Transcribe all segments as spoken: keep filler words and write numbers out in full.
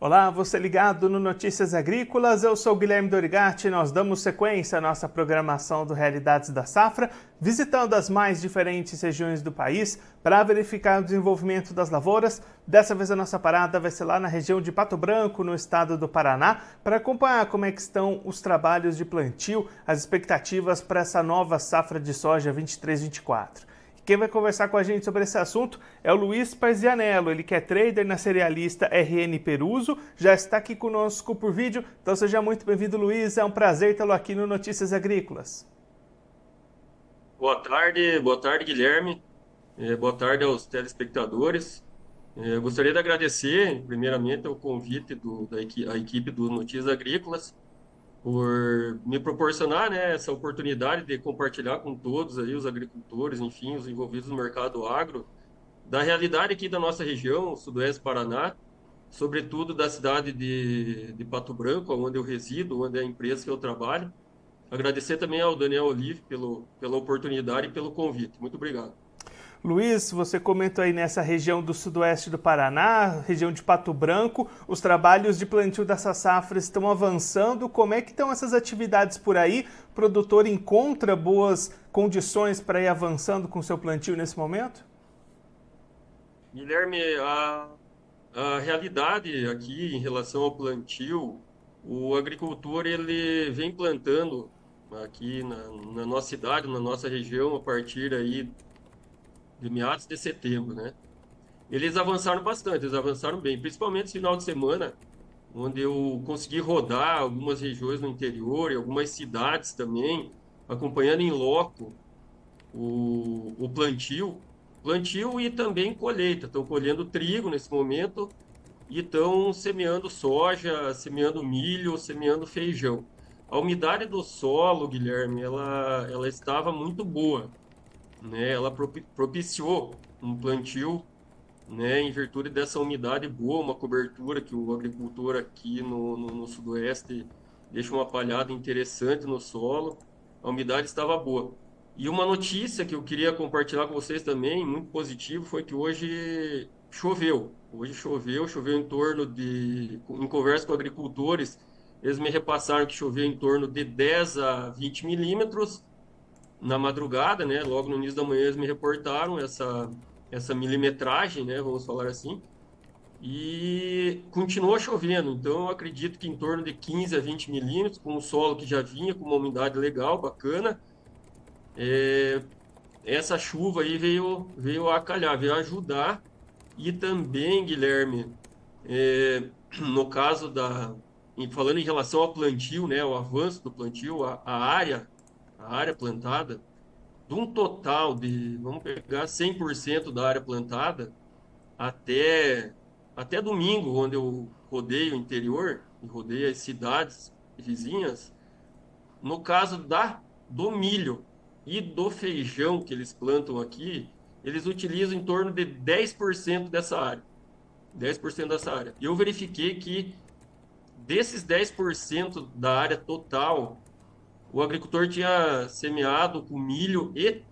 Olá, você ligado no Notícias Agrícolas, eu sou Guilherme Dorigatti e nós damos sequência à nossa programação do Realidades da Safra, visitando as mais diferentes regiões do país para verificar o desenvolvimento das lavouras. Dessa vez a nossa parada vai ser lá na região de Pato Branco, no estado do Paraná, para acompanhar como é que estão os trabalhos de plantio, as expectativas para essa nova safra de soja vinte e três vinte e quatro. Quem vai conversar com a gente sobre esse assunto é o Luiz Parzianello, ele que é trader na cerealista R N Peruso, já está aqui conosco por vídeo, então seja muito bem-vindo, Luiz, é um prazer tê-lo aqui no Notícias Agrícolas. Boa tarde, boa tarde, Guilherme, boa tarde aos telespectadores. Eu gostaria de agradecer, primeiramente, o convite do, da equipe do Notícias Agrícolas, por me proporcionar, né, essa oportunidade de compartilhar com todos aí, os agricultores, enfim, os envolvidos no mercado agro, da realidade aqui da nossa região, sudoeste do Paraná, sobretudo da cidade de, de Pato Branco, onde eu resido, onde é a empresa que eu trabalho. Agradecer também ao Daniel Oliveira pelo, pela oportunidade e pelo convite. Muito obrigado. Luiz, você comentou aí nessa região do sudoeste do Paraná, região de Pato Branco, os trabalhos de plantio dessa safra estão avançando, como é que estão essas atividades por aí? O produtor encontra boas condições para ir avançando com o seu plantio nesse momento? Guilherme, a, a realidade aqui em relação ao plantio, o agricultor ele vem plantando aqui na, na nossa cidade, na nossa região, a partir aí de meados de setembro, né? Eles avançaram bastante, eles avançaram bem, principalmente no final de semana, onde eu consegui rodar algumas regiões no interior e algumas cidades também, acompanhando em loco o, o plantio, plantio e também colheita. Estão colhendo trigo nesse momento e estão semeando soja, semeando milho, semeando feijão. A umidade do solo, Guilherme, ela, ela estava muito boa, né? Ela propiciou um plantio, né, em virtude dessa umidade boa, uma cobertura que o agricultor aqui no, no, no sudoeste deixa uma palhada interessante no solo, a umidade estava boa. E uma notícia que eu queria compartilhar com vocês também, muito positivo, foi que hoje choveu. Hoje choveu, choveu em torno de, em conversa com agricultores, eles me repassaram que choveu em torno de dez a vinte milímetros, na madrugada, né, logo no início da manhã eles me reportaram essa, essa milimetragem, né, vamos falar assim, e continuou chovendo, então eu acredito que em torno de quinze a vinte milímetros, com o solo que já vinha, com uma umidade legal, bacana, é, essa chuva aí veio, veio a calhar, veio ajudar, e também, Guilherme, é, no caso da, falando em relação ao plantio, né, o avanço do plantio, a, a área, a área plantada, de um total de, vamos pegar cem por cento da área plantada, até, até domingo, onde eu rodei o interior, rodei as cidades vizinhas, no caso da, do milho e do feijão que eles plantam aqui, eles utilizam em torno de dez por cento dessa área. dez por cento dessa área. Eu verifiquei que desses dez por cento da área total, o agricultor tinha semeado com milho e,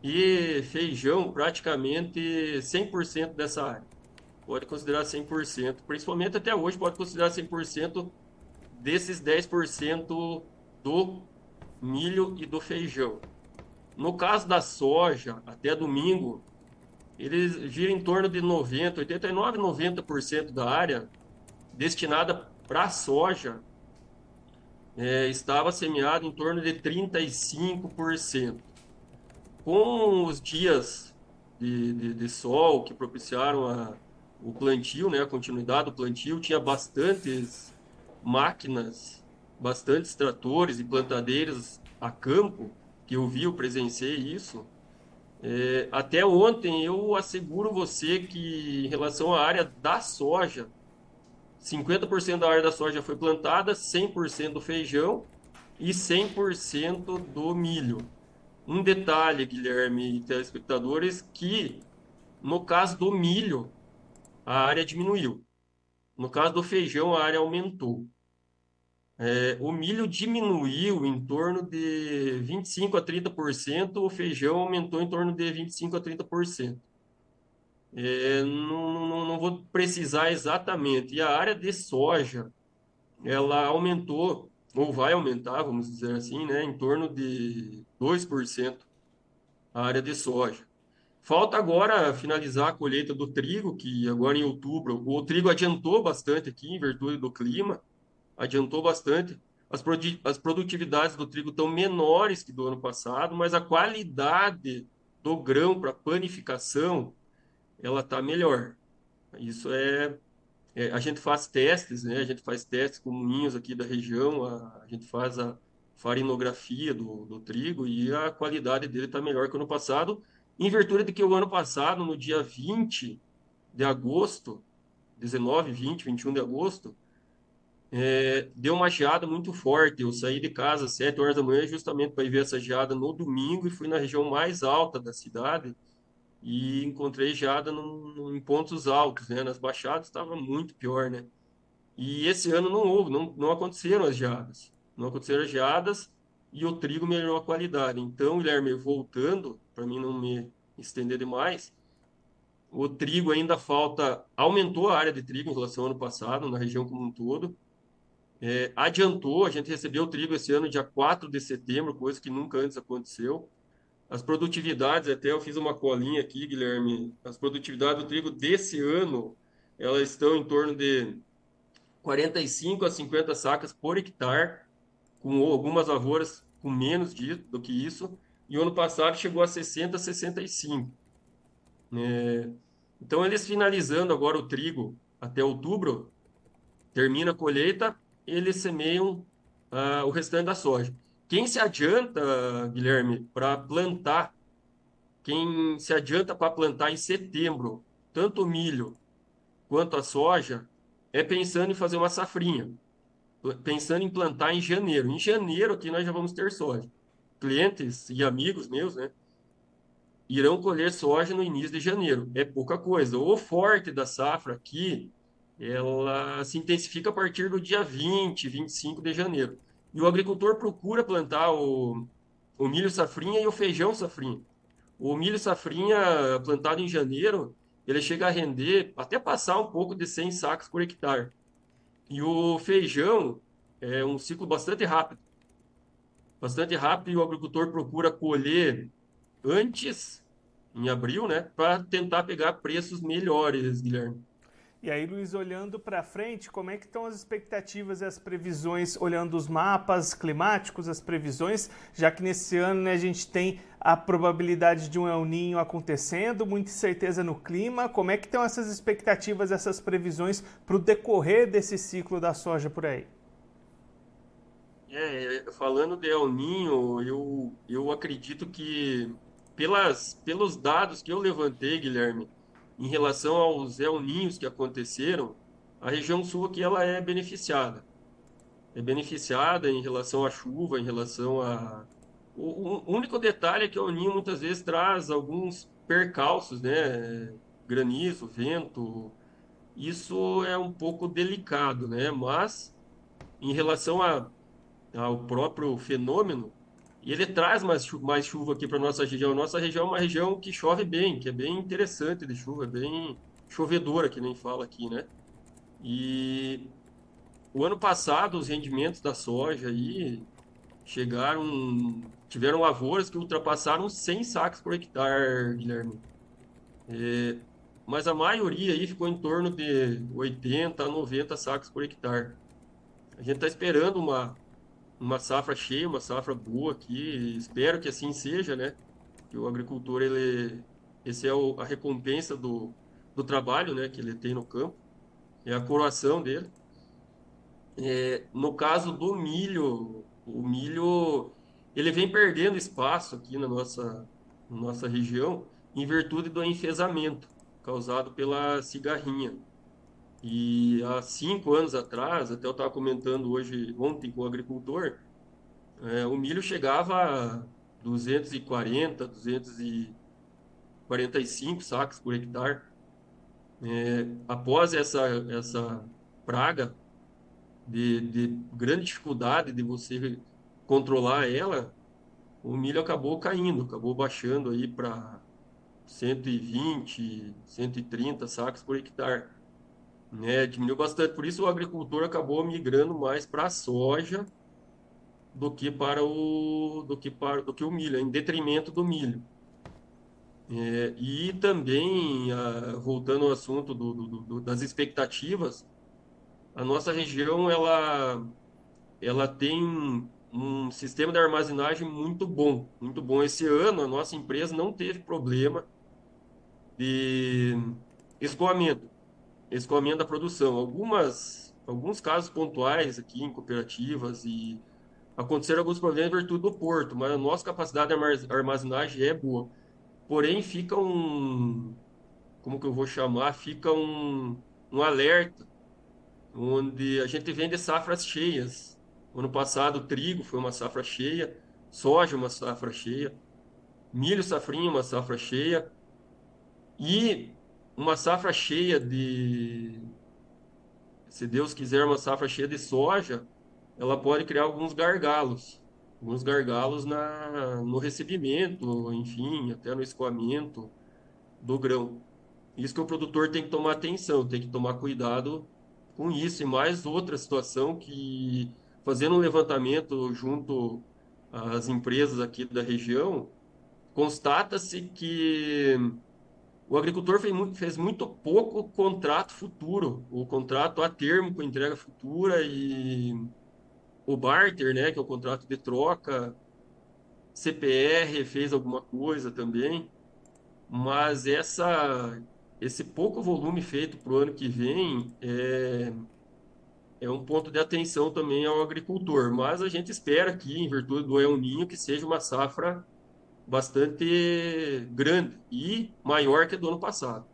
e feijão praticamente cem por cento dessa área. Pode considerar cem por cento, principalmente até hoje, pode considerar cem por cento desses dez por cento do milho e do feijão. No caso da soja, até domingo, eles giram em torno de noventa, oitenta e nove, noventa por cento da área destinada para soja. É, estava semeado em torno de trinta e cinco por cento. Com os dias de, de, de sol que propiciaram a, o plantio, né, a continuidade do plantio, tinha bastantes máquinas, bastantes tratores e plantadeiras a campo, que eu vi, eu presenciei isso. É, até ontem, eu asseguro você que em relação à área da soja, cinquenta por cento da área da soja foi plantada, cem por cento do feijão e cem por cento do milho. Um detalhe, Guilherme e telespectadores, que no caso do milho, a área diminuiu. No caso do feijão, a área aumentou. É, o milho diminuiu em torno de vinte e cinco por cento a trinta por cento, o feijão aumentou em torno de vinte e cinco por cento a trinta por cento. É, não, não, não vou precisar exatamente. E a área de soja, ela aumentou, ou vai aumentar, vamos dizer assim, né, em torno de dois por cento a área de soja. Falta agora finalizar a colheita do trigo, que agora em outubro, o trigo adiantou bastante aqui, em virtude do clima, adiantou bastante. As, produ- as produtividades do trigo estão menores que do ano passado, mas a qualidade do grão para panificação, ela está melhor. Isso é, é... A gente faz testes, né? A gente faz testes com moinhos aqui da região, a, a gente faz a farinografia do, do trigo e a qualidade dele está melhor que o ano passado, em virtude de que o ano passado, no dia vinte de agosto, dezenove, vinte, vinte e um de agosto, é, deu uma geada muito forte. Eu saí de casa às sete horas da manhã justamente para ir ver essa geada no domingo e fui na região mais alta da cidade e encontrei geada num, num, em pontos altos, né? Nas baixadas estava muito pior, né? E esse ano não houve, não, não aconteceram as geadas. Não aconteceram as geadas e o trigo melhorou a qualidade. Então, Guilherme, voltando, para mim não me estender demais, o trigo ainda falta... Aumentou a área de trigo em relação ao ano passado, na região como um todo. É, adiantou, a gente recebeu o trigo esse ano dia quatro de setembro, coisa que nunca antes aconteceu. As produtividades, até eu fiz uma colinha aqui, Guilherme, as produtividades do trigo desse ano, elas estão em torno de quarenta e cinco a cinquenta sacas por hectare, com algumas lavouras com menos de, do que isso, e o ano passado chegou a sessenta a sessenta e cinco. É, então, eles finalizando agora o trigo até outubro, termina a colheita, eles semeiam ah, o restante da soja. Quem se adianta, Guilherme, para plantar, quem se adianta para plantar em setembro, tanto o milho quanto a soja, é pensando em fazer uma safrinha, pensando em plantar em janeiro. Em janeiro aqui nós já vamos ter soja. Clientes e amigos meus, né, irão colher soja no início de janeiro. É pouca coisa. O forte da safra aqui, ela se intensifica a partir do dia vinte, vinte e cinco de janeiro. E o agricultor procura plantar o, o milho safrinha e o feijão safrinha. O milho safrinha plantado em janeiro, ele chega a render até passar um pouco de cem sacos por hectare. E o feijão é um ciclo bastante rápido. Bastante rápido e o agricultor procura colher antes, em abril, né, para tentar pegar preços melhores, Guilherme. E aí, Luiz, olhando para frente, como é que estão as expectativas e as previsões, olhando os mapas climáticos, as previsões, já que nesse ano, né, a gente tem a probabilidade de um El Niño acontecendo, muita incerteza no clima, como é que estão essas expectativas, essas previsões para o decorrer desse ciclo da soja por aí? É, falando de El Niño, eu, eu acredito que pelas, pelos dados que eu levantei, Guilherme, em relação aos El Niños que aconteceram, a região sul aqui ela é beneficiada. É beneficiada em relação à chuva, em relação a... O único detalhe é que o El Niño muitas vezes traz alguns percalços, né? Granizo, vento. Isso é um pouco delicado, né? Mas, em relação a, ao próprio fenômeno, ele traz mais chuva, mais chuva aqui para a nossa região. Nossa região é uma região que chove bem, que é bem interessante de chuva, é bem chovedora, que nem fala aqui, né? E o ano passado, os rendimentos da soja aí chegaram... Tiveram lavouras que ultrapassaram cem sacos por hectare, Guilherme. É, mas a maioria aí ficou em torno de oitenta a noventa sacos por hectare. A gente está esperando uma... uma safra cheia, uma safra boa aqui, espero que assim seja, né? Que o agricultor, ele, esse é o, a recompensa do, do trabalho, né? Que ele tem no campo, é a coroação dele. É, no caso do milho, o milho, ele vem perdendo espaço aqui na nossa, na nossa região, em virtude do enfesamento causado pela cigarrinha. E há cinco anos atrás, até eu estava comentando hoje, ontem com o agricultor, é, o milho chegava a duzentos e quarenta, duzentos e quarenta e cinco sacos por hectare. É, após essa, essa praga de, de grande dificuldade de você controlar ela, o milho acabou caindo, acabou baixando aí para cento e vinte, cento e trinta sacos por hectare, né? Diminuiu bastante. Por isso o agricultor acabou migrando mais para a soja do que para o do que para do que o milho, em detrimento do milho. É, e também, a, voltando ao assunto do, do, do, das expectativas, a nossa região ela, ela tem um sistema de armazenagem muito bom, muito bom. Esse ano a nossa empresa não teve problema de escoamento, escoamento da produção. Algumas, alguns casos pontuais aqui em cooperativas e aconteceram alguns problemas em virtude do porto, mas a nossa capacidade de armazenagem é boa. Porém, fica um, como que eu vou chamar, fica um, um alerta, onde a gente vende safras cheias. Ano passado, trigo foi uma safra cheia, soja uma safra cheia, milho safrinha uma safra cheia, e uma safra cheia de, se Deus quiser, uma safra cheia de soja, ela pode criar alguns gargalos. alguns gargalos na, no recebimento, enfim, até no escoamento do grão. Isso que o produtor tem que tomar atenção, tem que tomar cuidado com isso. E mais outra situação que, fazendo um levantamento junto às empresas aqui da região, constata-se que o agricultor fez muito, fez muito pouco contrato futuro, o contrato a termo com entrega futura e... o barter, né, que é o contrato de troca, C P R fez alguma coisa também, mas essa, esse pouco volume feito para o ano que vem é, é um ponto de atenção também ao agricultor, mas a gente espera aqui, em virtude do El Niño, que seja uma safra bastante grande e maior que a do ano passado.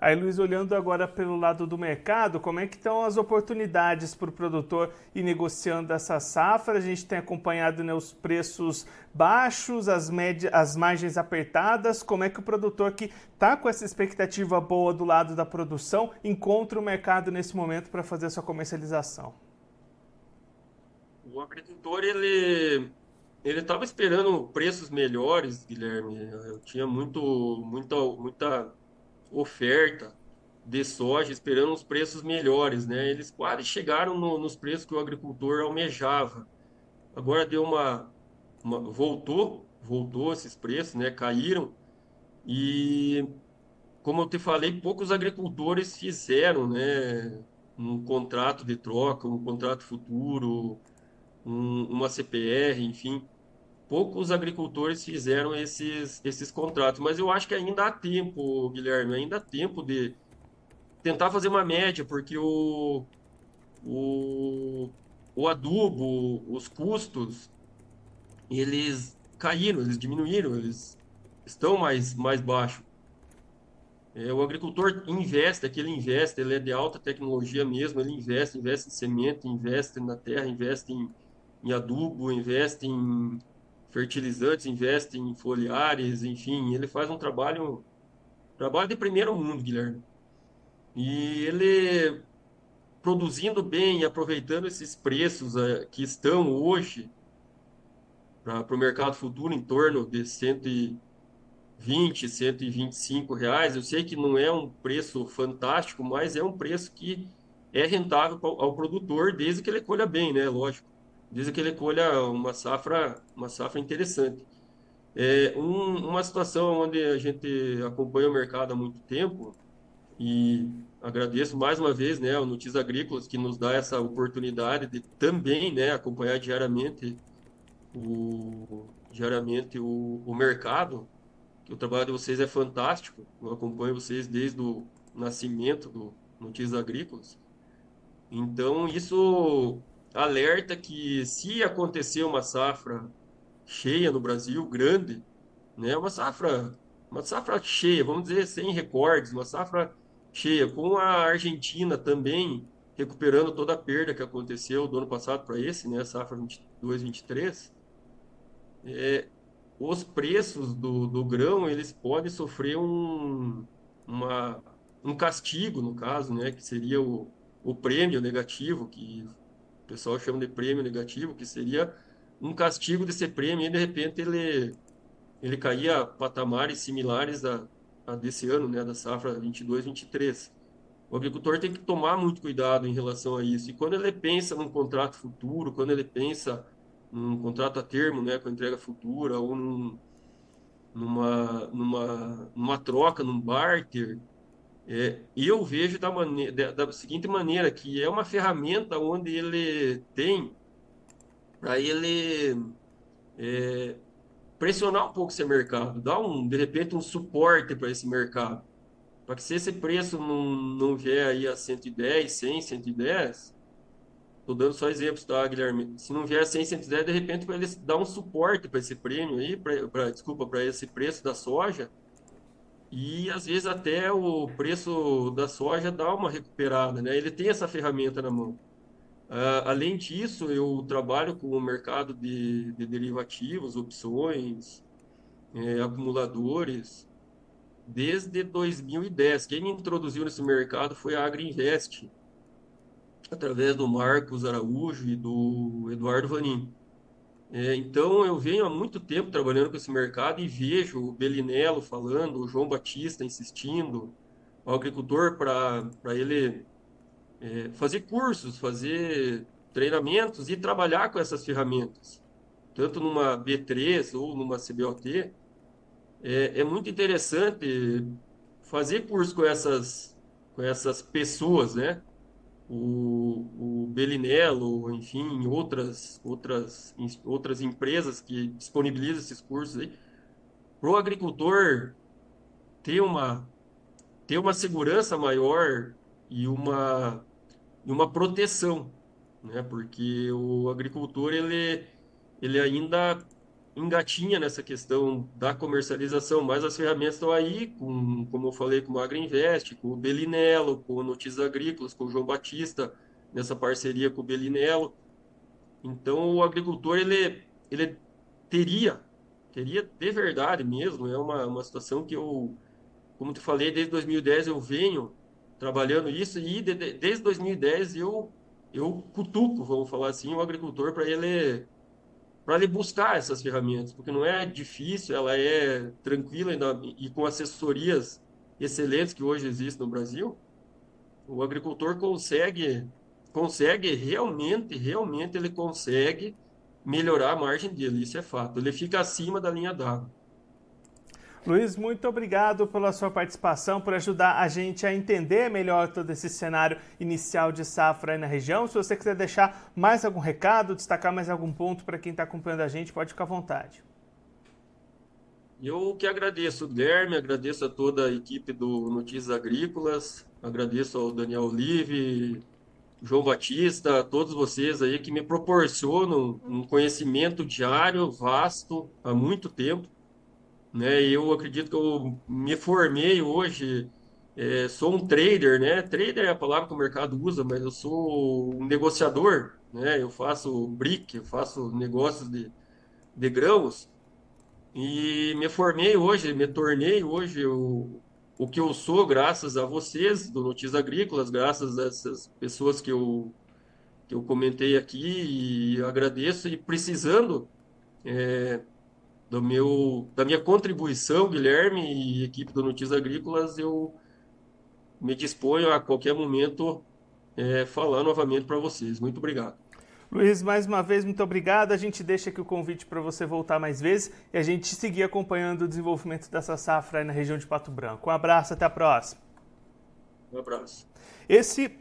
Aí, Luiz, olhando agora pelo lado do mercado, como é que estão as oportunidades para o produtor ir negociando essa safra? A gente tem acompanhado, né, os preços baixos, as, média, as margens apertadas. Como é que o produtor que está com essa expectativa boa do lado da produção encontra o mercado nesse momento para fazer a sua comercialização? O agricultor, ele... Ele estava esperando preços melhores, Guilherme. Eu tinha muito, muita... muita... oferta de soja, esperando os preços melhores, né? Eles quase chegaram no, nos preços que o agricultor almejava. Agora deu uma, uma voltou, voltou esses preços, né? Caíram e, como eu te falei, poucos agricultores fizeram, né? Um contrato de troca, um contrato futuro, um, uma C P R, enfim, poucos agricultores fizeram esses, esses contratos, mas eu acho que ainda há tempo, Guilherme, ainda há tempo de tentar fazer uma média, porque o, o, o adubo, os custos, eles caíram, eles diminuíram, eles estão mais, mais baixos. É, o agricultor investe, aquele investe, ele é de alta tecnologia mesmo, ele investe, investe em semente, investe na terra, investe em, em adubo, investe em... fertilizantes, investe em foliares, enfim, ele faz um trabalho, trabalho de primeiro mundo, Guilherme. E ele, produzindo bem e aproveitando esses preços que estão hoje para o mercado futuro, em torno de cento e vinte, cento e vinte e cinco reais, eu sei que não é um preço fantástico, mas é um preço que é rentável ao produtor, desde que ele colha bem, né, lógico. Dizem que ele colha uma safra, uma safra interessante. É um, uma situação onde a gente acompanha o mercado há muito tempo e agradeço mais uma vez, né, o Notícias Agrícolas, que nos dá essa oportunidade de também, né, acompanhar diariamente o, diariamente o, o mercado. O trabalho de vocês é fantástico. Eu acompanho vocês desde o nascimento do Notícias Agrícolas. Então, isso... alerta que, se acontecer uma safra cheia no Brasil, grande, né, uma safra, uma safra cheia, vamos dizer, sem recordes, uma safra cheia, com a Argentina também recuperando toda a perda que aconteceu do ano passado para esse, né, safra vinte e dois, vinte e três, é, os preços do, do grão, eles podem sofrer um, uma, um castigo, no caso, né, que seria o, o prêmio negativo, que... o pessoal chama de prêmio negativo, que seria um castigo de ser prêmio, e de repente ele, ele caía a patamares similares a, a desse ano, né, da safra vinte e dois, vinte e três. O agricultor tem que tomar muito cuidado em relação a isso. E quando ele pensa num contrato futuro, quando ele pensa num contrato a termo, né, com entrega futura, ou num, numa, numa, numa troca, num barter, é, eu vejo da, mane- da, da seguinte maneira, que é uma ferramenta onde ele tem para ele é, pressionar um pouco esse mercado, dar, um, de repente, um suporte para esse mercado. Para que se esse preço não, não vier aí a cento e dez, cem, cento e dez, estou dando só exemplos, tá, Guilherme? Se não vier a cem, cento e dez, de repente ele dá um suporte para esse prêmio aí, pra, pra, desculpa, para esse preço da soja, e às vezes até o preço da soja dá uma recuperada, né? Ele tem essa ferramenta na mão. Uh, além disso, eu trabalho com o mercado de, de derivativos, opções, é, acumuladores, desde dois mil e dez. Quem me introduziu nesse mercado foi a Agrinvest, através do Marcos Araújo e do Eduardo Vanin. É, então, eu venho há muito tempo trabalhando com esse mercado e vejo o Belinelli falando, o João Batista insistindo, o agricultor para ele é, fazer cursos, fazer treinamentos e trabalhar com essas ferramentas, tanto numa B três ou numa C B O T. É, é muito interessante fazer curso com essas, com essas pessoas, né? O, o Belinello, enfim, outras, outras, outras empresas que disponibilizam esses cursos aí, para o agricultor ter uma, ter uma segurança maior e uma, uma proteção, né? Porque o agricultor, ele, ele ainda engatinha nessa questão da comercialização, mas as ferramentas estão aí, com, como eu falei, com o Agrinvest, com o Belinelli, com o Notícias Agrícolas, com o João Batista, nessa parceria com o Belinelli. Então, o agricultor, ele, ele teria, teria de verdade mesmo, é uma, uma situação que eu, como te falei, desde dois mil e dez eu venho trabalhando isso, e de, de, desde dois mil e dez eu, eu cutuco, vamos falar assim, o agricultor para ele... para ele buscar essas ferramentas, porque não é difícil, ela é tranquila ainda, e com assessorias excelentes que hoje existem no Brasil, o agricultor consegue, consegue realmente, realmente ele consegue melhorar a margem dele, isso é fato, ele fica acima da linha d'água. Luiz, muito obrigado pela sua participação, por ajudar a gente a entender melhor todo esse cenário inicial de safra aí na região. Se você quiser deixar mais algum recado, destacar mais algum ponto para quem está acompanhando a gente, pode ficar à vontade. Eu que agradeço, Guilherme, agradeço a toda a equipe do Notícias Agrícolas, agradeço ao Daniel Oliveira, João Batista, a todos vocês aí que me proporcionam um conhecimento diário, vasto, há muito tempo. Né, eu acredito que eu me formei hoje, é, sou um trader, né? Trader é a palavra que o mercado usa, mas eu sou um negociador, né? Eu faço brick, eu faço negócios de, de grãos, e me formei hoje, me tornei hoje o, o que eu sou graças a vocês, do Notícias Agrícolas, graças a essas pessoas que eu, que eu comentei aqui, e agradeço, e precisando... É, Do meu, da minha contribuição, Guilherme e equipe do Notícias Agrícolas, eu me disponho a qualquer momento é, falar novamente para vocês. Muito obrigado. Luiz, mais uma vez, muito obrigado. A gente deixa aqui o convite para você voltar mais vezes e a gente seguir acompanhando o desenvolvimento dessa safra aí na região de Pato Branco. Um abraço, até a próxima. Um abraço. Esse...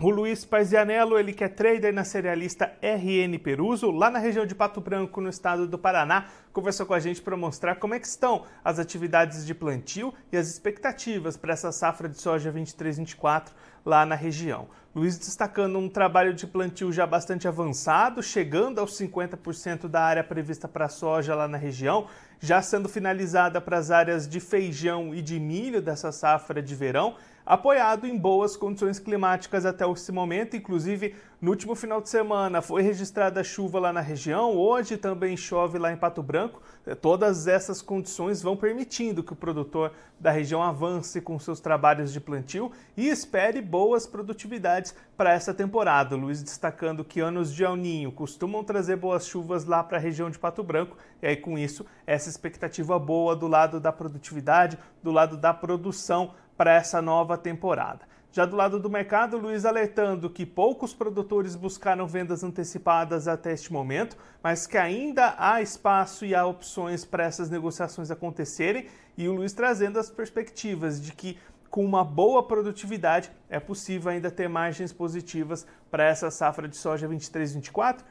O Luiz Parzianello, ele que é trader na cerealista R N Peruso, lá na região de Pato Branco, no estado do Paraná, conversou com a gente para mostrar como é que estão as atividades de plantio e as expectativas para essa safra de soja vinte e três, vinte e quatro lá na região. Luiz destacando um trabalho de plantio já bastante avançado, chegando aos cinquenta por cento da área prevista para soja lá na região, já sendo finalizada para as áreas de feijão e de milho dessa safra de verão. apoiado em boas condições climáticas até esse momento. Inclusive, no último final de semana foi registrada chuva lá na região, hoje também chove lá em Pato Branco. Todas essas condições vão permitindo que o produtor da região avance com seus trabalhos de plantio e espere boas produtividades para essa temporada. O Luiz destacando que anos de El Niño costumam trazer boas chuvas lá para a região de Pato Branco, e aí com isso essa expectativa boa do lado da produtividade, do lado da produção para essa nova temporada. Já do lado do mercado, Luiz alertando que poucos produtores buscaram vendas antecipadas até este momento, mas que ainda há espaço e há opções para essas negociações acontecerem, e o Luiz trazendo as perspectivas de que com uma boa produtividade é possível ainda ter margens positivas para essa safra de soja vinte e três vinte e quatro,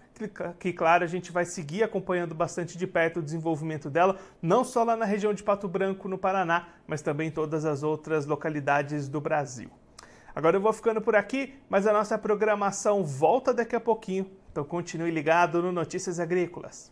que, claro, a gente vai seguir acompanhando bastante de perto o desenvolvimento dela, não só lá na região de Pato Branco, no Paraná, mas também em todas as outras localidades do Brasil. Agora eu vou ficando por aqui, mas a nossa programação volta daqui a pouquinho, então continue ligado no Notícias Agrícolas.